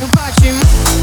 Ну почему?